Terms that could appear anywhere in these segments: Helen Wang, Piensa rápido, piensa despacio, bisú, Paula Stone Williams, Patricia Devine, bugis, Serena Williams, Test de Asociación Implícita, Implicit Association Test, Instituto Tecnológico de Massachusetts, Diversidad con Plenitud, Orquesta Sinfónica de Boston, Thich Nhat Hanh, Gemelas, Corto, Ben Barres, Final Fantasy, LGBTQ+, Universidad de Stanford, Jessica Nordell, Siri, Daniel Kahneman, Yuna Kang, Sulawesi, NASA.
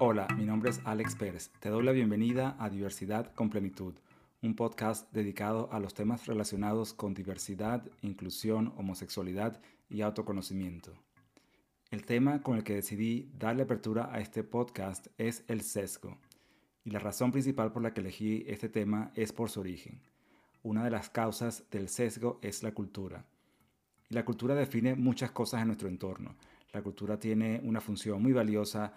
Hola, mi nombre es Alex Pérez. Te doy la bienvenida a Diversidad con Plenitud, un podcast dedicado a los temas relacionados con diversidad, inclusión, homosexualidad y autoconocimiento. El tema con el que decidí darle apertura a este podcast es el sesgo, y la razón principal por la que elegí este tema es por su origen. Una de las causas del sesgo es la cultura. Y la cultura define muchas cosas en nuestro entorno. La cultura tiene una función muy valiosa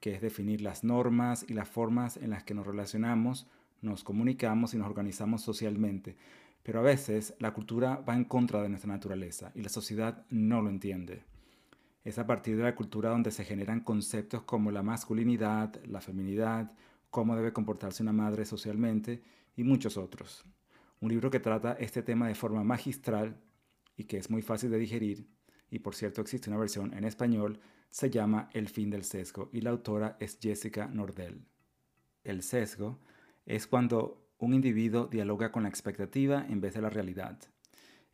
que es definir las normas y las formas en las que nos relacionamos, nos comunicamos y nos organizamos socialmente. Pero a veces la cultura va en contra de nuestra naturaleza y la sociedad no lo entiende. Es a partir de la cultura donde se generan conceptos como la masculinidad, la feminidad, cómo debe comportarse una madre socialmente y muchos otros. Un libro que trata este tema de forma magistral y que es muy fácil de digerir, y por cierto existe una versión en español, se llama El fin del sesgo y la autora es Jessica Nordell. El sesgo es cuando un individuo dialoga con la expectativa en vez de la realidad.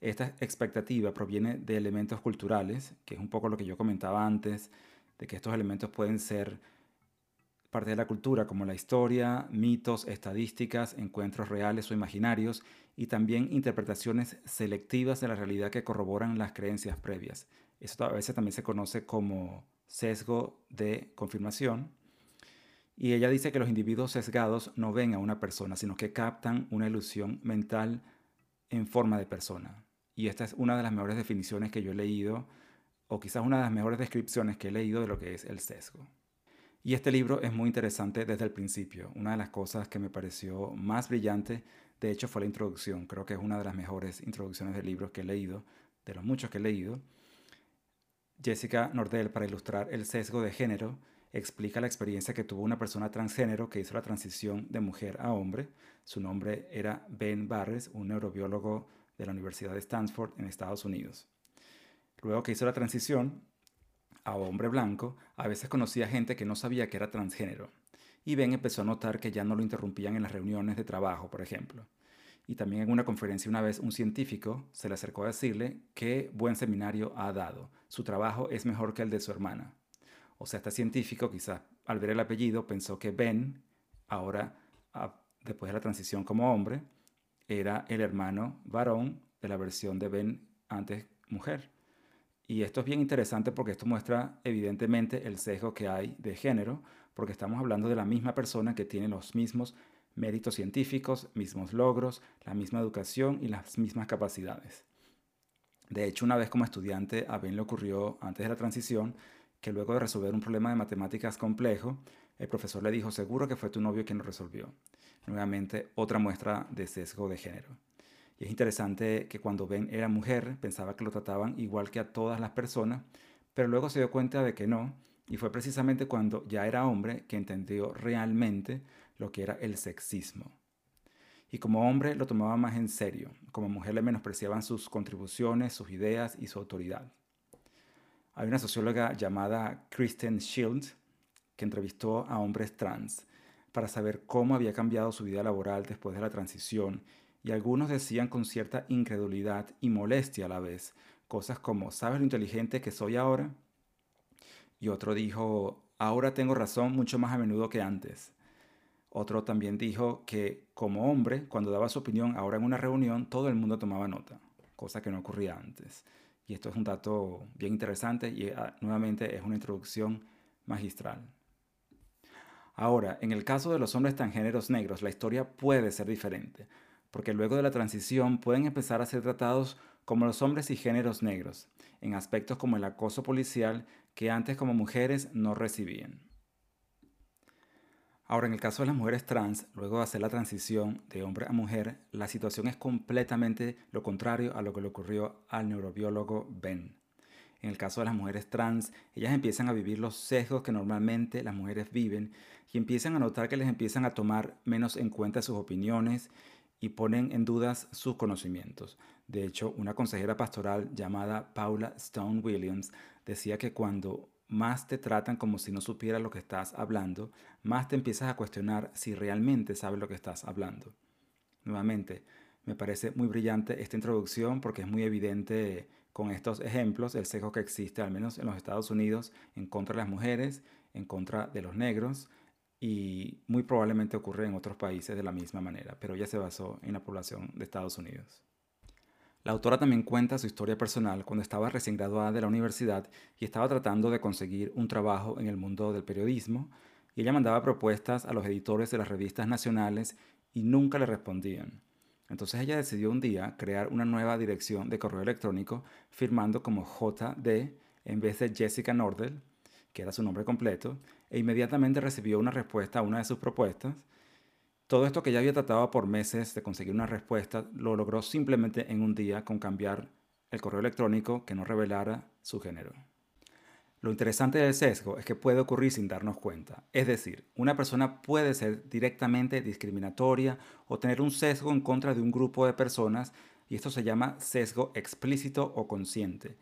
Esta expectativa proviene de elementos culturales, que es un poco lo que yo comentaba antes, de que estos elementos pueden ser parte de la cultura, como la historia, mitos, estadísticas, encuentros reales o imaginarios, y también interpretaciones selectivas de la realidad que corroboran las creencias previas. Eso a veces también se conoce como sesgo de confirmación. Y ella dice que los individuos sesgados no ven a una persona, sino que captan una ilusión mental en forma de persona. Y esta es una de las mejores definiciones que yo he leído, o quizás una de las mejores descripciones que he leído de lo que es el sesgo. Y este libro es muy interesante desde el principio. Una de las cosas que me pareció más brillante, de hecho, fue la introducción. Creo que es una de las mejores introducciones de libros que he leído, de los muchos que he leído. Jessica Nordell, para ilustrar el sesgo de género, explica la experiencia que tuvo una persona transgénero que hizo la transición de mujer a hombre. Su nombre era Ben Barres, un neurobiólogo de la Universidad de Stanford en Estados Unidos. Luego que hizo la transición a hombre blanco, a veces conocía gente que no sabía que era transgénero. Y Ben empezó a notar que ya no lo interrumpían en las reuniones de trabajo, por ejemplo. Y también en una conferencia una vez un científico se le acercó a decirle qué buen seminario ha dado. Su trabajo es mejor que el de su hermana. O sea, este científico quizás al ver el apellido pensó que Ben, ahora después de la transición como hombre, era el hermano varón de la versión de Ben antes mujer. Y esto es bien interesante porque esto muestra evidentemente el sesgo que hay de género, porque estamos hablando de la misma persona que tiene los mismos méritos científicos, mismos logros, la misma educación y las mismas capacidades. De hecho, una vez como estudiante, a Ben le ocurrió antes de la transición que luego de resolver un problema de matemáticas complejo, el profesor le dijo, seguro que fue tu novio quien lo resolvió. Nuevamente, otra muestra de sesgo de género. Y es interesante que cuando Ben era mujer, pensaba que lo trataban igual que a todas las personas, pero luego se dio cuenta de que no, y fue precisamente cuando ya era hombre que entendió realmente lo que era el sexismo. Y como hombre lo tomaba más en serio, como mujer le menospreciaban sus contribuciones, sus ideas y su autoridad. Hay una socióloga llamada Kristen Shields que entrevistó a hombres trans para saber cómo había cambiado su vida laboral después de la transición. Y algunos decían con cierta incredulidad y molestia a la vez, cosas como, ¿sabes lo inteligente que soy ahora? Y otro dijo, ahora tengo razón mucho más a menudo que antes. Otro también dijo que, como hombre, cuando daba su opinión ahora en una reunión, todo el mundo tomaba nota, cosa que no ocurría antes. Y esto es un dato bien interesante y nuevamente es una introducción magistral. Ahora, en el caso de los hombres transgéneros negros, la historia puede ser diferente, porque luego de la transición pueden empezar a ser tratados como los hombres cisgéneros negros, en aspectos como el acoso policial que antes como mujeres no recibían. Ahora, en el caso de las mujeres trans, luego de hacer la transición de hombre a mujer, la situación es completamente lo contrario a lo que le ocurrió al neurobiólogo Ben. En el caso de las mujeres trans, ellas empiezan a vivir los sesgos que normalmente las mujeres viven y empiezan a notar que les empiezan a tomar menos en cuenta sus opiniones y ponen en dudas sus conocimientos. De hecho, una consejera pastoral llamada Paula Stone Williams decía que cuando más te tratan como si no supieras lo que estás hablando, más te empiezas a cuestionar si realmente sabes lo que estás hablando. Nuevamente, me parece muy brillante esta introducción porque es muy evidente con estos ejemplos el sesgo que existe, al menos en los Estados Unidos, en contra de las mujeres, en contra de los negros, y muy probablemente ocurre en otros países de la misma manera, pero ella se basó en la población de Estados Unidos. La autora también cuenta su historia personal cuando estaba recién graduada de la universidad y estaba tratando de conseguir un trabajo en el mundo del periodismo, y ella mandaba propuestas a los editores de las revistas nacionales y nunca le respondían. Entonces ella decidió un día crear una nueva dirección de correo electrónico firmando como JD en vez de Jessica Nordell, que era su nombre completo, e inmediatamente recibió una respuesta a una de sus propuestas. Todo esto que ella había tratado por meses de conseguir una respuesta lo logró simplemente en un día con cambiar el correo electrónico que no revelara su género. Lo interesante del sesgo es que puede ocurrir sin darnos cuenta. Es decir, una persona puede ser directamente discriminatoria o tener un sesgo en contra de un grupo de personas, y esto se llama sesgo explícito o consciente.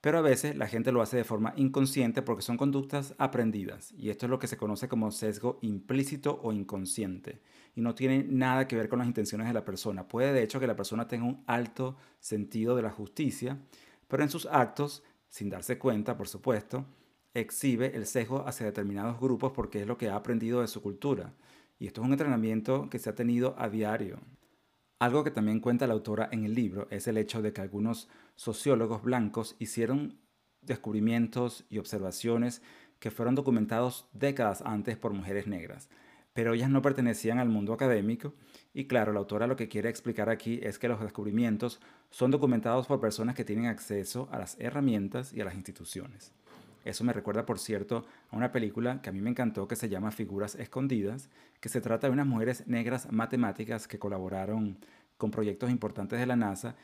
Pero a veces la gente lo hace de forma inconsciente porque son conductas aprendidas, y esto es lo que se conoce como sesgo implícito o inconsciente, y no tiene nada que ver con las intenciones de la persona. Puede de hecho que la persona tenga un alto sentido de la justicia, pero en sus actos, sin darse cuenta, por supuesto, exhibe el sesgo hacia determinados grupos porque es lo que ha aprendido de su cultura. Y esto es un entrenamiento que se ha tenido a diario. Algo que también cuenta la autora en el libro es el hecho de que algunos sociólogos blancos hicieron descubrimientos y observaciones que fueron documentados décadas antes por mujeres negras, pero ellas no pertenecían al mundo académico, y claro, la autora lo que quiere explicar aquí es que los descubrimientos son documentados por personas que tienen acceso a las herramientas y a las instituciones. Eso me recuerda, por cierto, a una película que a mí me encantó que se llama Figuras Escondidas, que se trata de unas mujeres negras matemáticas que colaboraron con proyectos importantes de la NASA,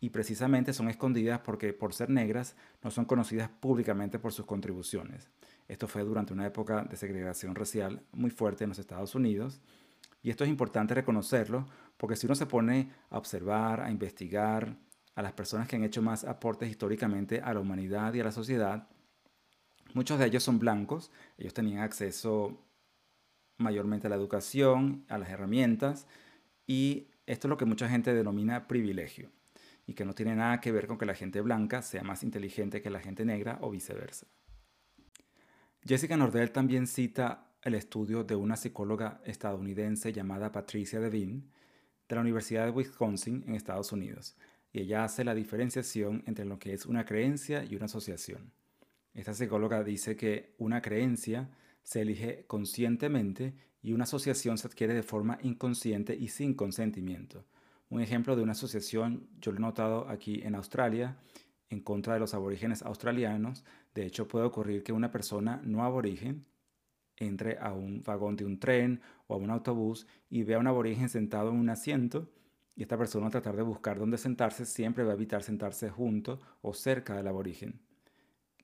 y precisamente son escondidas porque por ser negras no son conocidas públicamente por sus contribuciones. Esto fue durante una época de segregación racial muy fuerte en los Estados Unidos, y esto es importante reconocerlo porque si uno se pone a observar, a investigar a las personas que han hecho más aportes históricamente a la humanidad y a la sociedad, muchos de ellos son blancos, ellos tenían acceso mayormente a la educación, a las herramientas, y esto es lo que mucha gente denomina privilegio, y que no tiene nada que ver con que la gente blanca sea más inteligente que la gente negra o viceversa. Jessica Nordell también cita el estudio de una psicóloga estadounidense llamada Patricia Devine de la Universidad de Wisconsin en Estados Unidos, y ella hace la diferenciación entre lo que es una creencia y una asociación. Esta psicóloga dice que una creencia se elige conscientemente y una asociación se adquiere de forma inconsciente y sin consentimiento. Un ejemplo de una asociación, yo lo he notado aquí en Australia, en contra de los aborígenes australianos. De hecho, puede ocurrir que una persona no aborigen entre a un vagón de un tren o a un autobús y vea a un aborigen sentado en un asiento, y esta persona va a tratar de buscar dónde sentarse, siempre va a evitar sentarse junto o cerca del aborigen.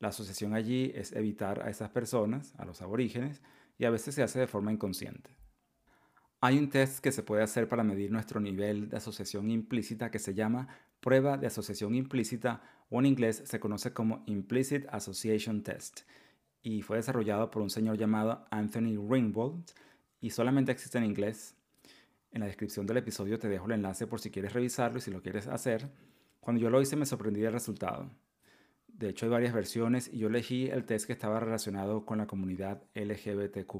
La asociación allí es evitar a esas personas, a los aborígenes, y a veces se hace de forma inconsciente. Hay un test que se puede hacer para medir nuestro nivel de asociación implícita que se llama prueba de asociación implícita, o en inglés se conoce como Implicit Association Test, y fue desarrollado por un señor llamado Anthony Greenwald y solamente existe en inglés. En la descripción del episodio te dejo el enlace por si quieres revisarlo y si lo quieres hacer. Cuando yo lo hice me sorprendí del resultado. De hecho hay varias versiones y yo elegí el test que estaba relacionado con la comunidad LGBTQ+.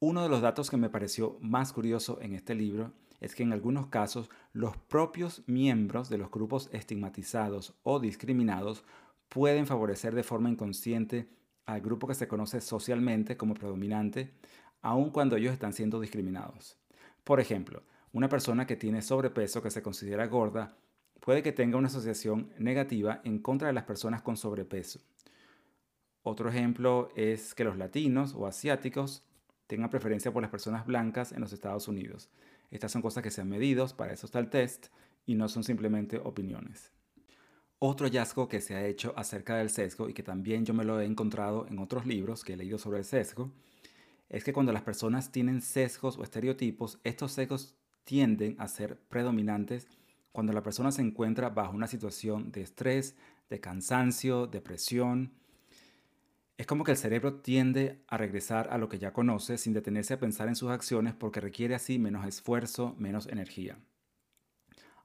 Uno de los datos que me pareció más curioso en este libro es que en algunos casos los propios miembros de los grupos estigmatizados o discriminados pueden favorecer de forma inconsciente al grupo que se conoce socialmente como predominante, aun cuando ellos están siendo discriminados. Por ejemplo, una persona que tiene sobrepeso que se considera gorda puede que tenga una asociación negativa en contra de las personas con sobrepeso. Otro ejemplo es que los latinos o asiáticos tengan preferencia por las personas blancas en los Estados Unidos. Estas son cosas que se han medido, para eso está el test, y no son simplemente opiniones. Otro hallazgo que se ha hecho acerca del sesgo, y que también yo me lo he encontrado en otros libros que he leído sobre el sesgo, es que cuando las personas tienen sesgos o estereotipos, estos sesgos tienden a ser predominantes cuando la persona se encuentra bajo una situación de estrés, de cansancio, depresión. Es como que el cerebro tiende a regresar a lo que ya conoce sin detenerse a pensar en sus acciones porque requiere así menos esfuerzo, menos energía.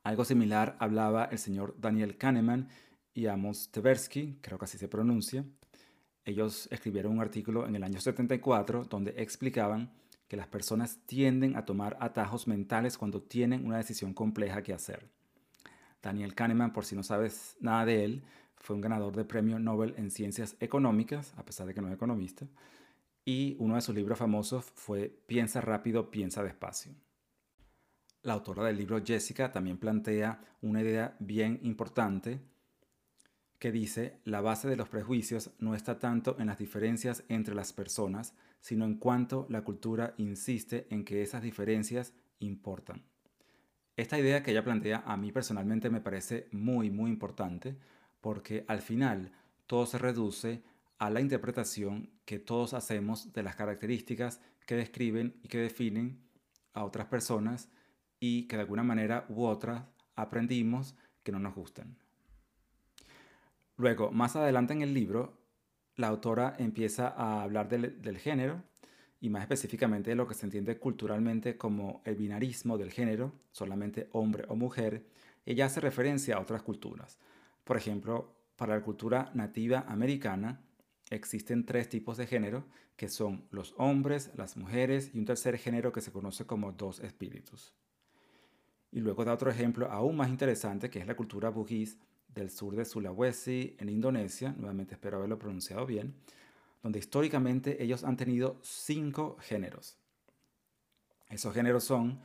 Algo similar hablaba el señor Daniel Kahneman y Amos Tversky, creo que así se pronuncia. Ellos escribieron un artículo en el año 74 donde explicaban que las personas tienden a tomar atajos mentales cuando tienen una decisión compleja que hacer. Daniel Kahneman, por si no sabes nada de él, fue un ganador de premio Nobel en Ciencias Económicas, a pesar de que no es economista, y uno de sus libros famosos fue Piensa rápido, piensa despacio. La autora del libro, Jessica, también plantea una idea bien importante que dice: la base de los prejuicios no está tanto en las diferencias entre las personas, sino en cuanto la cultura insiste en que esas diferencias importan. Esta idea que ella plantea a mí personalmente me parece muy, muy importante, porque al final todo se reduce a la interpretación que todos hacemos de las características que describen y que definen a otras personas y que de alguna manera u otra aprendimos que no nos gustan. Luego, más adelante en el libro, la autora empieza a hablar del género y más específicamente de lo que se entiende culturalmente como el binarismo del género, solamente hombre o mujer. Ella hace referencia a otras culturas. Por ejemplo, para la cultura nativa americana existen 3 tipos de género, que son los hombres, las mujeres y un tercer género que se conoce como 2 espíritus. Y luego da otro ejemplo aún más interesante, que es la cultura bugis, del sur de Sulawesi, en Indonesia, nuevamente espero haberlo pronunciado bien, donde históricamente ellos han tenido 5 géneros. Esos géneros son,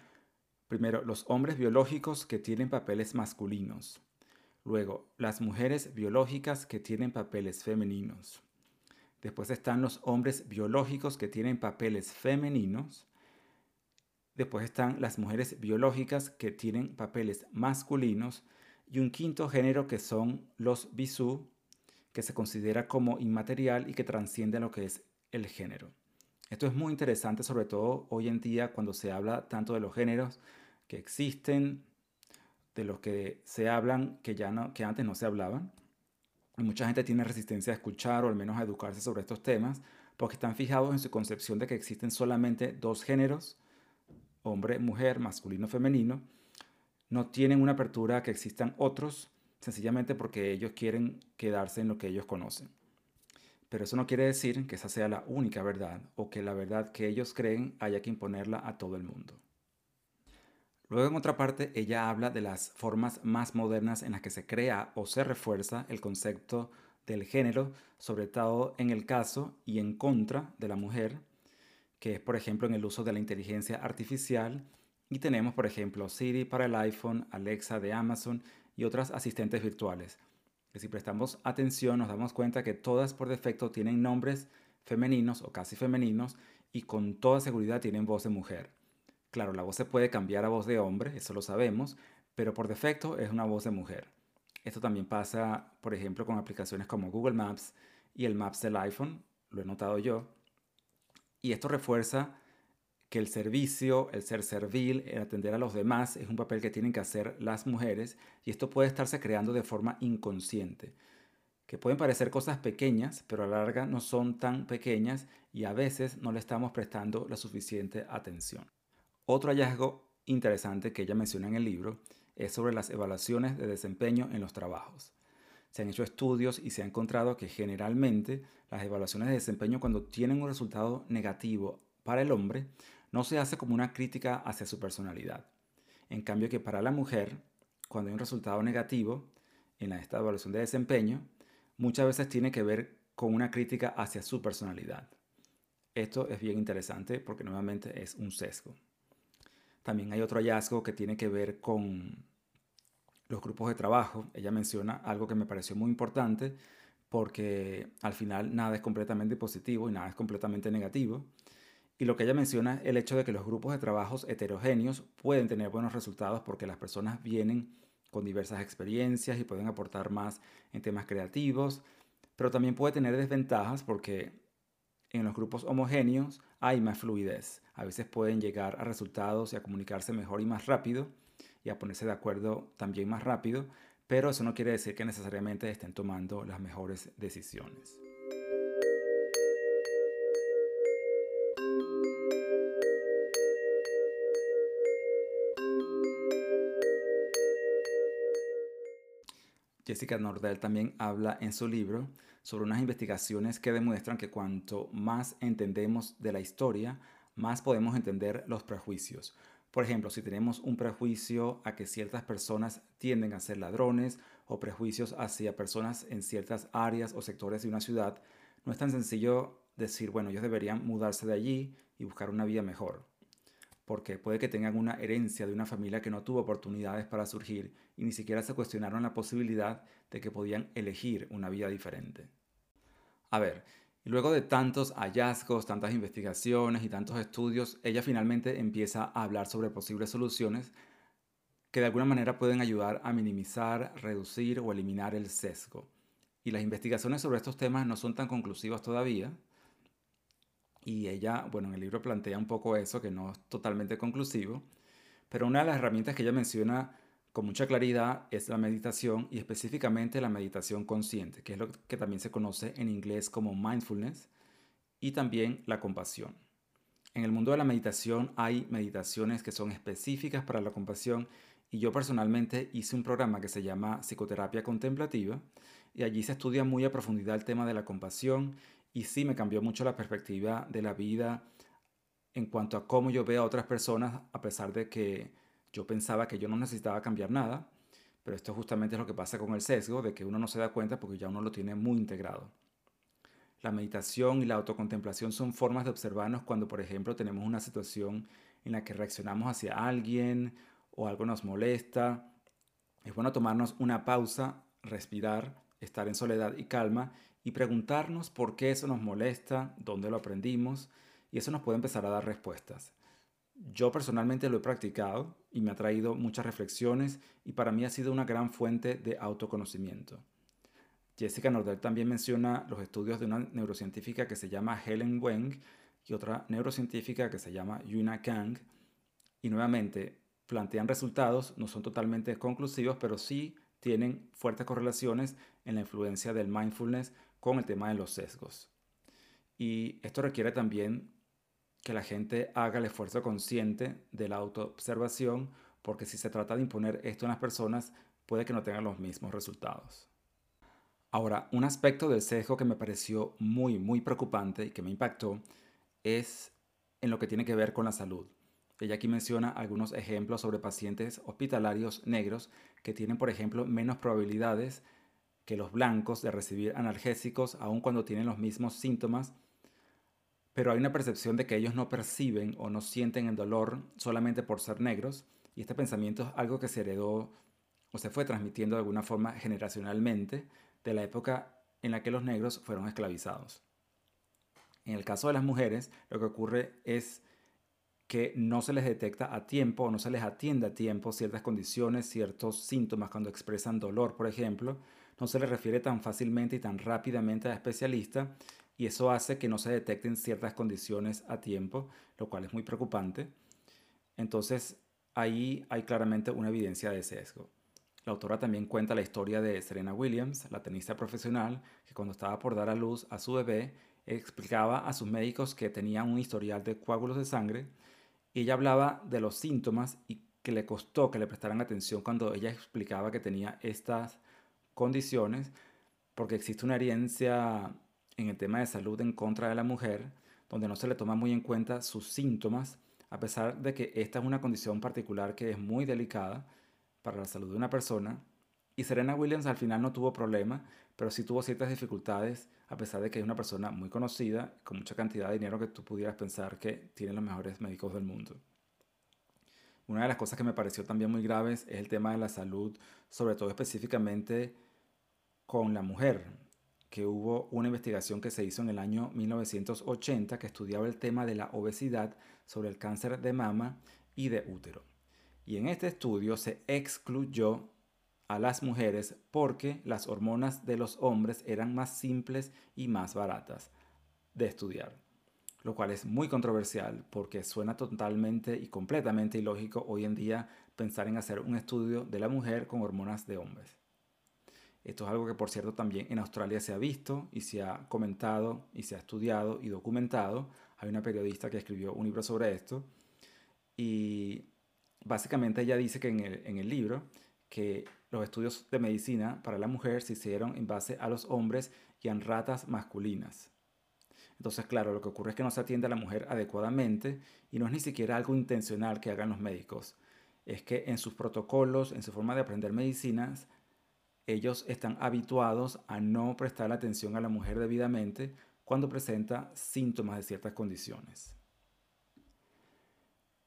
primero, los hombres biológicos que tienen papeles masculinos, luego, las mujeres biológicas que tienen papeles femeninos, después están los hombres biológicos que tienen papeles femeninos, después están las mujeres biológicas que tienen papeles masculinos, y un quinto género que son los bisú, que se considera como inmaterial y que trasciende a lo que es el género. Esto es muy interesante, sobre todo hoy en día, cuando se habla tanto de los géneros que existen, de los que se hablan, que antes no se hablaban. Y mucha gente tiene resistencia a escuchar o al menos a educarse sobre estos temas, porque están fijados en su concepción de que existen solamente 2 géneros, hombre, mujer, masculino, femenino. No tienen una apertura a que existan otros, sencillamente porque ellos quieren quedarse en lo que ellos conocen. Pero eso no quiere decir que esa sea la única verdad, o que la verdad que ellos creen haya que imponerla a todo el mundo. Luego, en otra parte, ella habla de las formas más modernas en las que se crea o se refuerza el concepto del género, sobre todo en el caso y en contra de la mujer, que es, por ejemplo, en el uso de la inteligencia artificial. Y tenemos, por ejemplo, Siri para el iPhone, Alexa de Amazon y otras asistentes virtuales, que si prestamos atención nos damos cuenta que todas por defecto tienen nombres femeninos o casi femeninos y con toda seguridad tienen voz de mujer. Claro, la voz se puede cambiar a voz de hombre, eso lo sabemos, pero por defecto es una voz de mujer. Esto también pasa, por ejemplo, con aplicaciones como Google Maps y el Maps del iPhone, lo he notado yo, y esto refuerza que el servicio, el ser servil, el atender a los demás es un papel que tienen que hacer las mujeres, y esto puede estarse creando de forma inconsciente, que pueden parecer cosas pequeñas, pero a la larga no son tan pequeñas y a veces no le estamos prestando la suficiente atención. Otro hallazgo interesante que ella menciona en el libro es sobre las evaluaciones de desempeño en los trabajos. Se han hecho estudios y se ha encontrado que generalmente las evaluaciones de desempeño, cuando tienen un resultado negativo para el hombre, no se hace como una crítica hacia su personalidad. En cambio que para la mujer, cuando hay un resultado negativo en esta evaluación de desempeño, muchas veces tiene que ver con una crítica hacia su personalidad. Esto es bien interesante porque nuevamente es un sesgo. También hay otro hallazgo que tiene que ver con los grupos de trabajo. Ella menciona algo que me pareció muy importante, porque al final nada es completamente positivo y nada es completamente negativo. Y lo que ella menciona es el hecho de que los grupos de trabajos heterogéneos pueden tener buenos resultados porque las personas vienen con diversas experiencias y pueden aportar más en temas creativos, pero también puede tener desventajas porque en los grupos homogéneos hay más fluidez. A veces pueden llegar a resultados y a comunicarse mejor y más rápido y a ponerse de acuerdo también más rápido, pero eso no quiere decir que necesariamente estén tomando las mejores decisiones. Jessica Nordell también habla en su libro sobre unas investigaciones que demuestran que cuanto más entendemos de la historia, más podemos entender los prejuicios. Por ejemplo, si tenemos un prejuicio a que ciertas personas tienden a ser ladrones o prejuicios hacia personas en ciertas áreas o sectores de una ciudad, no es tan sencillo decir, bueno, ellos deberían mudarse de allí y buscar una vida mejor, porque puede que tengan una herencia de una familia que no tuvo oportunidades para surgir y ni siquiera se cuestionaron la posibilidad de que podían elegir una vida diferente. A ver, y luego de tantos hallazgos, tantas investigaciones y tantos estudios, ella finalmente empieza a hablar sobre posibles soluciones que de alguna manera pueden ayudar a minimizar, reducir o eliminar el sesgo. Y las investigaciones sobre estos temas no son tan conclusivas todavía, y ella, bueno, en el libro plantea un poco eso, que no es totalmente conclusivo, pero una de las herramientas que ella menciona con mucha claridad es la meditación, y específicamente la meditación consciente, que es lo que también se conoce en inglés como mindfulness, y también la compasión. En el mundo de la meditación hay meditaciones que son específicas para la compasión, y yo personalmente hice un programa que se llama Psicoterapia Contemplativa, y allí se estudia muy a profundidad el tema de la compasión. Y sí me cambió mucho la perspectiva de la vida en cuanto a cómo yo veo a otras personas, a pesar de que yo pensaba que yo no necesitaba cambiar nada. Pero esto justamente es lo que pasa con el sesgo, de que uno no se da cuenta porque ya uno lo tiene muy integrado. La meditación y la autocontemplación son formas de observarnos cuando, por ejemplo, tenemos una situación en la que reaccionamos hacia alguien o algo nos molesta. Es bueno tomarnos una pausa, respirar, estar en soledad y calma, y preguntarnos por qué eso nos molesta, dónde lo aprendimos, y eso nos puede empezar a dar respuestas. Yo personalmente lo he practicado y me ha traído muchas reflexiones, y para mí ha sido una gran fuente de autoconocimiento. Jessica Nordell también menciona los estudios de una neurocientífica que se llama Helen Wang y otra neurocientífica que se llama Yuna Kang, y nuevamente plantean resultados, no son totalmente conclusivos, pero sí tienen fuertes correlaciones en la influencia del mindfulness con el tema de los sesgos. Y esto requiere también que la gente haga el esfuerzo consciente de la autoobservación, porque si se trata de imponer esto en las personas, puede que no tengan los mismos resultados. Ahora, un aspecto del sesgo que me pareció muy preocupante y que me impactó es en lo que tiene que ver con la salud. Ella aquí menciona algunos ejemplos sobre pacientes hospitalarios negros que tienen, por ejemplo, menos probabilidades que los blancos de recibir analgésicos, aun cuando tienen los mismos síntomas, pero hay una percepción de que ellos no perciben o no sienten el dolor solamente por ser negros, y este pensamiento es algo que se heredó o se fue transmitiendo de alguna forma generacionalmente de la época en la que los negros fueron esclavizados. En el caso de las mujeres, lo que ocurre es que no se les detecta a tiempo o no se les atiende a tiempo ciertas condiciones, ciertos síntomas cuando expresan dolor, por ejemplo. No se les refiere tan fácilmente y tan rápidamente a especialistas, y eso hace que no se detecten ciertas condiciones a tiempo, lo cual es muy preocupante. Entonces, ahí hay claramente una evidencia de sesgo. La autora también cuenta la historia de Serena Williams, la tenista profesional, que cuando estaba por dar a luz a su bebé, explicaba a sus médicos que tenía un historial de coágulos de sangre, y ella hablaba de los síntomas y que le costó que le prestaran atención cuando ella explicaba que tenía estas condiciones, porque existe una herencia en el tema de salud en contra de la mujer, donde no se le toma muy en cuenta sus síntomas, a pesar de que esta es una condición particular que es muy delicada para la salud de una persona. Y Serena Williams al final no tuvo problema, pero sí tuvo ciertas dificultades, a pesar de que es una persona muy conocida, con mucha cantidad de dinero que tú pudieras pensar que tiene los mejores médicos del mundo. Una de las cosas que me pareció también muy graves es el tema de la salud, sobre todo específicamente con la mujer, que hubo una investigación que se hizo en el año 1980 que estudiaba el tema de la obesidad sobre el cáncer de mama y de útero. Y en este estudio se excluyó a las mujeres porque las hormonas de los hombres eran más simples y más baratas de estudiar, lo cual es muy controversial porque suena totalmente y completamente ilógico hoy en día pensar en hacer un estudio de la mujer con hormonas de hombres. Esto es algo que, por cierto, también en Australia se ha visto y se ha comentado y se ha estudiado y documentado. Hay una periodista que escribió un libro sobre esto, y básicamente ella dice que en el libro que los estudios de medicina para la mujer se hicieron en base a los hombres y en ratas masculinas. Entonces, claro, lo que ocurre es que no se atiende a la mujer adecuadamente y no es ni siquiera algo intencional que hagan los médicos. Es que en sus protocolos, en su forma de aprender medicinas, ellos están habituados a no prestar atención a la mujer debidamente cuando presenta síntomas de ciertas condiciones.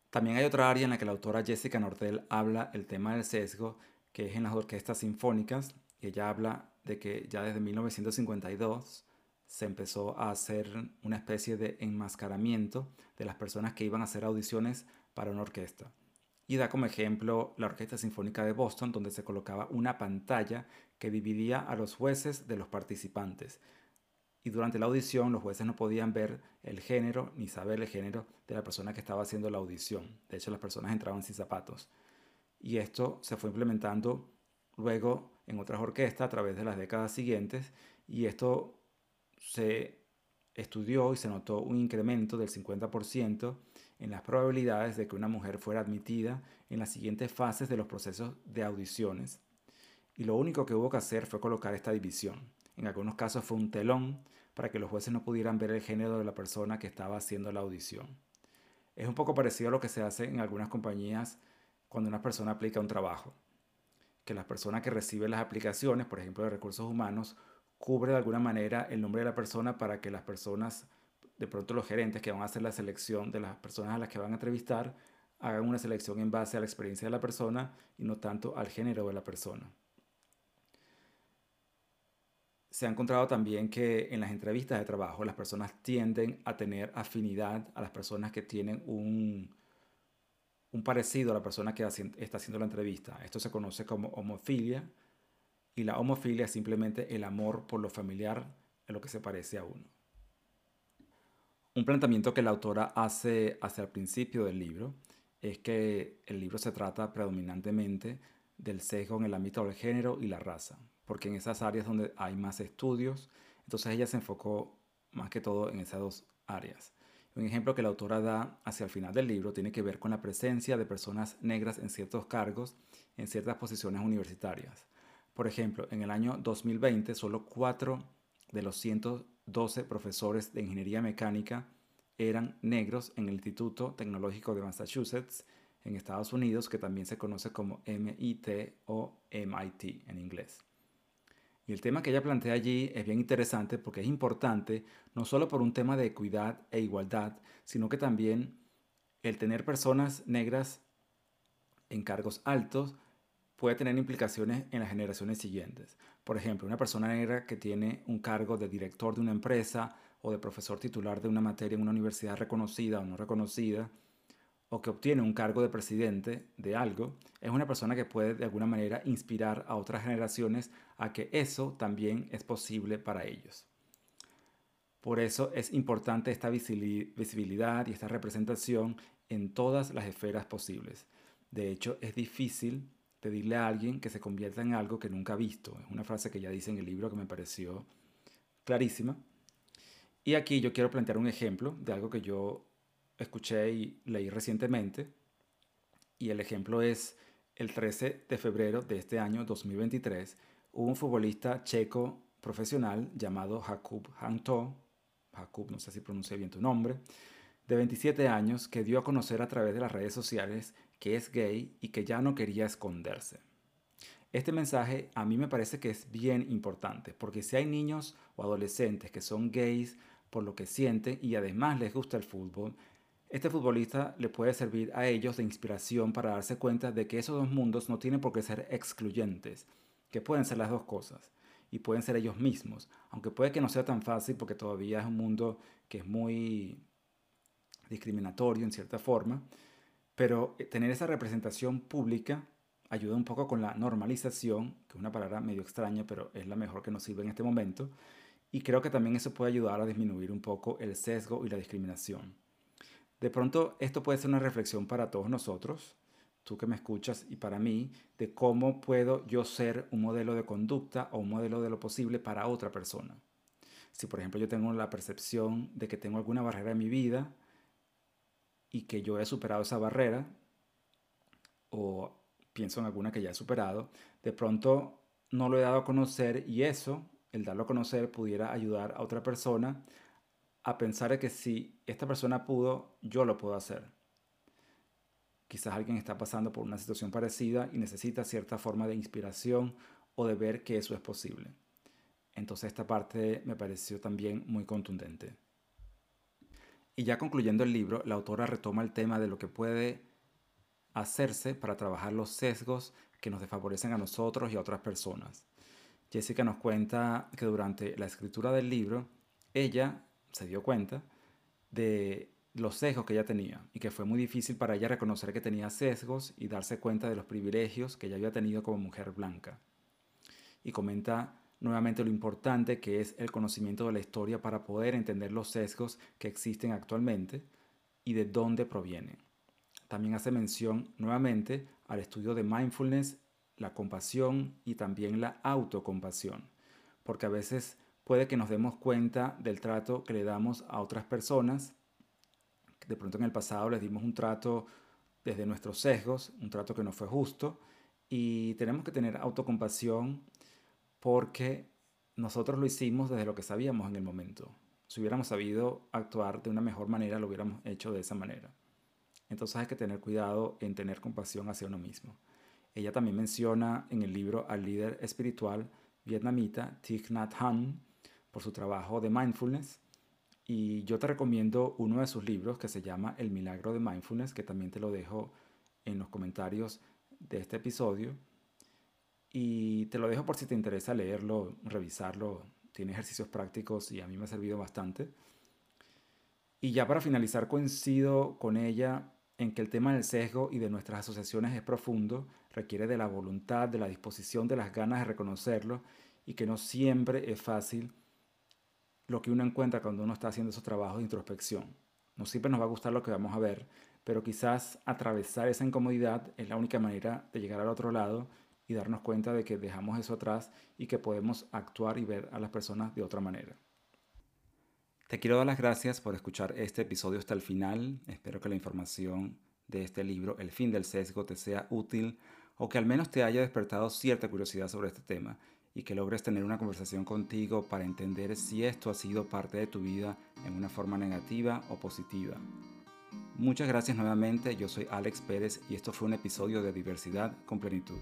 También hay otra área en la que la autora Jessica Nordell habla el tema del sesgo, que es en las orquestas sinfónicas. Ella habla de que ya desde 1952 se empezó a hacer una especie de enmascaramiento de las personas que iban a hacer audiciones para una orquesta. Y da como ejemplo la Orquesta Sinfónica de Boston, donde se colocaba una pantalla que dividía a los jueces de los participantes. Y durante la audición los jueces no podían ver el género ni saber el género de la persona que estaba haciendo la audición. De hecho, las personas entraban sin zapatos. Y esto se fue implementando luego en otras orquestas a través de las décadas siguientes. Y esto se estudió y se notó un incremento del 50% en las probabilidades de que una mujer fuera admitida en las siguientes fases de los procesos de audiciones. Y lo único que hubo que hacer fue colocar esta división. En algunos casos fue un telón para que los jueces no pudieran ver el género de la persona que estaba haciendo la audición. Es un poco parecido a lo que se hace en algunas compañías cuando una persona aplica un trabajo. Que la persona que recibe las aplicaciones, por ejemplo de recursos humanos, cubre de alguna manera el nombre de la persona para que las personas, de pronto los gerentes que van a hacer la selección de las personas a las que van a entrevistar, hagan una selección en base a la experiencia de la persona y no tanto al género de la persona. Se ha encontrado también que en las entrevistas de trabajo las personas tienden a tener afinidad a las personas que tienen un parecido a la persona que está haciendo la entrevista. Esto se conoce como homofilia, y la homofilia es simplemente el amor por lo familiar, en lo que se parece a uno. Un planteamiento que la autora hace hacia el principio del libro es que el libro se trata predominantemente del sesgo en el ámbito del género y la raza, porque en esas áreas donde hay más estudios, entonces ella se enfocó más que todo en esas dos áreas. Un ejemplo que la autora da hacia el final del libro tiene que ver con la presencia de personas negras en ciertos cargos, en ciertas posiciones universitarias. Por ejemplo, en el año 2020, solo 4 de los 112 profesores de ingeniería mecánica eran negros en el Instituto Tecnológico de Massachusetts en Estados Unidos, que también se conoce como MIT o MIT en inglés. Y el tema que ella plantea allí es bien interesante porque es importante no solo por un tema de equidad e igualdad, sino que también el tener personas negras en cargos altos puede tener implicaciones en las generaciones siguientes. Por ejemplo, una persona negra que tiene un cargo de director de una empresa o de profesor titular de una materia en una universidad reconocida o no reconocida, o que obtiene un cargo de presidente de algo, es una persona que puede de alguna manera inspirar a otras generaciones a que eso también es posible para ellos. Por eso es importante esta visibilidad y esta representación en todas las esferas posibles. De hecho, es difícil pedirle a alguien que se convierta en algo que nunca ha visto. Es una frase que ya dice en el libro que me pareció clarísima. Y aquí yo quiero plantear un ejemplo de algo que yo escuché y leí recientemente. Y el ejemplo es el 13 de febrero de este año 2023. Un futbolista checo profesional llamado Jakub Hantó, Jakub, no sé si pronuncié bien tu nombre, de 27 años, que dio a conocer a través de las redes sociales que es gay y que ya no quería esconderse. Este mensaje a mí me parece que es bien importante, porque si hay niños o adolescentes que son gays por lo que sienten y además les gusta el fútbol, este futbolista le puede servir a ellos de inspiración para darse cuenta de que esos dos mundos no tienen por qué ser excluyentes, que pueden ser las dos cosas y pueden ser ellos mismos, aunque puede que no sea tan fácil porque todavía es un mundo que es muy discriminatorio en cierta forma. Pero tener esa representación pública ayuda un poco con la normalización, que es una palabra medio extraña, pero es la mejor que nos sirve en este momento. Y creo que también eso puede ayudar a disminuir un poco el sesgo y la discriminación. De pronto, esto puede ser una reflexión para todos nosotros, tú que me escuchas y para mí, de cómo puedo yo ser un modelo de conducta o un modelo de lo posible para otra persona. Si, por ejemplo, yo tengo la percepción de que tengo alguna barrera en mi vida, y que yo he superado esa barrera, o pienso en alguna que ya he superado, de pronto no lo he dado a conocer y eso, el darlo a conocer, pudiera ayudar a otra persona a pensar que si esta persona pudo, yo lo puedo hacer. Quizás alguien está pasando por una situación parecida y necesita cierta forma de inspiración o de ver que eso es posible. Entonces esta parte me pareció también muy contundente. Y ya concluyendo el libro, la autora retoma el tema de lo que puede hacerse para trabajar los sesgos que nos desfavorecen a nosotros y a otras personas. Jessica nos cuenta que durante la escritura del libro, ella se dio cuenta de los sesgos que ella tenía y que fue muy difícil para ella reconocer que tenía sesgos y darse cuenta de los privilegios que ella había tenido como mujer blanca. Y comenta nuevamente lo importante que es el conocimiento de la historia para poder entender los sesgos que existen actualmente y de dónde provienen. También hace mención nuevamente al estudio de mindfulness, la compasión y también la autocompasión, porque a veces puede que nos demos cuenta del trato que le damos a otras personas. De pronto en el pasado les dimos un trato desde nuestros sesgos, un trato que no fue justo, y tenemos que tener autocompasión porque nosotros lo hicimos desde lo que sabíamos en el momento. Si hubiéramos sabido actuar de una mejor manera, lo hubiéramos hecho de esa manera. Entonces hay que tener cuidado en tener compasión hacia uno mismo. Ella también menciona en el libro al líder espiritual vietnamita Thich Nhat Hanh por su trabajo de mindfulness, y yo te recomiendo uno de sus libros que se llama El Milagro de Mindfulness, que también te lo dejo en los comentarios de este episodio, y te lo dejo por si te interesa leerlo, revisarlo, tiene ejercicios prácticos y a mí me ha servido bastante. Y ya para finalizar, coincido con ella en que el tema del sesgo y de nuestras asociaciones es profundo, requiere de la voluntad, de la disposición, de las ganas de reconocerlo, y que no siempre es fácil lo que uno encuentra cuando uno está haciendo esos trabajos de introspección. No siempre nos va a gustar lo que vamos a ver, pero quizás atravesar esa incomodidad es la única manera de llegar al otro lado y darnos cuenta de que dejamos eso atrás y que podemos actuar y ver a las personas de otra manera. Te quiero dar las gracias por escuchar este episodio hasta el final. Espero que la información de este libro, El fin del sesgo, te sea útil o que al menos te haya despertado cierta curiosidad sobre este tema y que logres tener una conversación contigo para entender si esto ha sido parte de tu vida en una forma negativa o positiva. Muchas gracias nuevamente. Yo soy Alex Pérez y esto fue un episodio de Diversidad con Plenitud.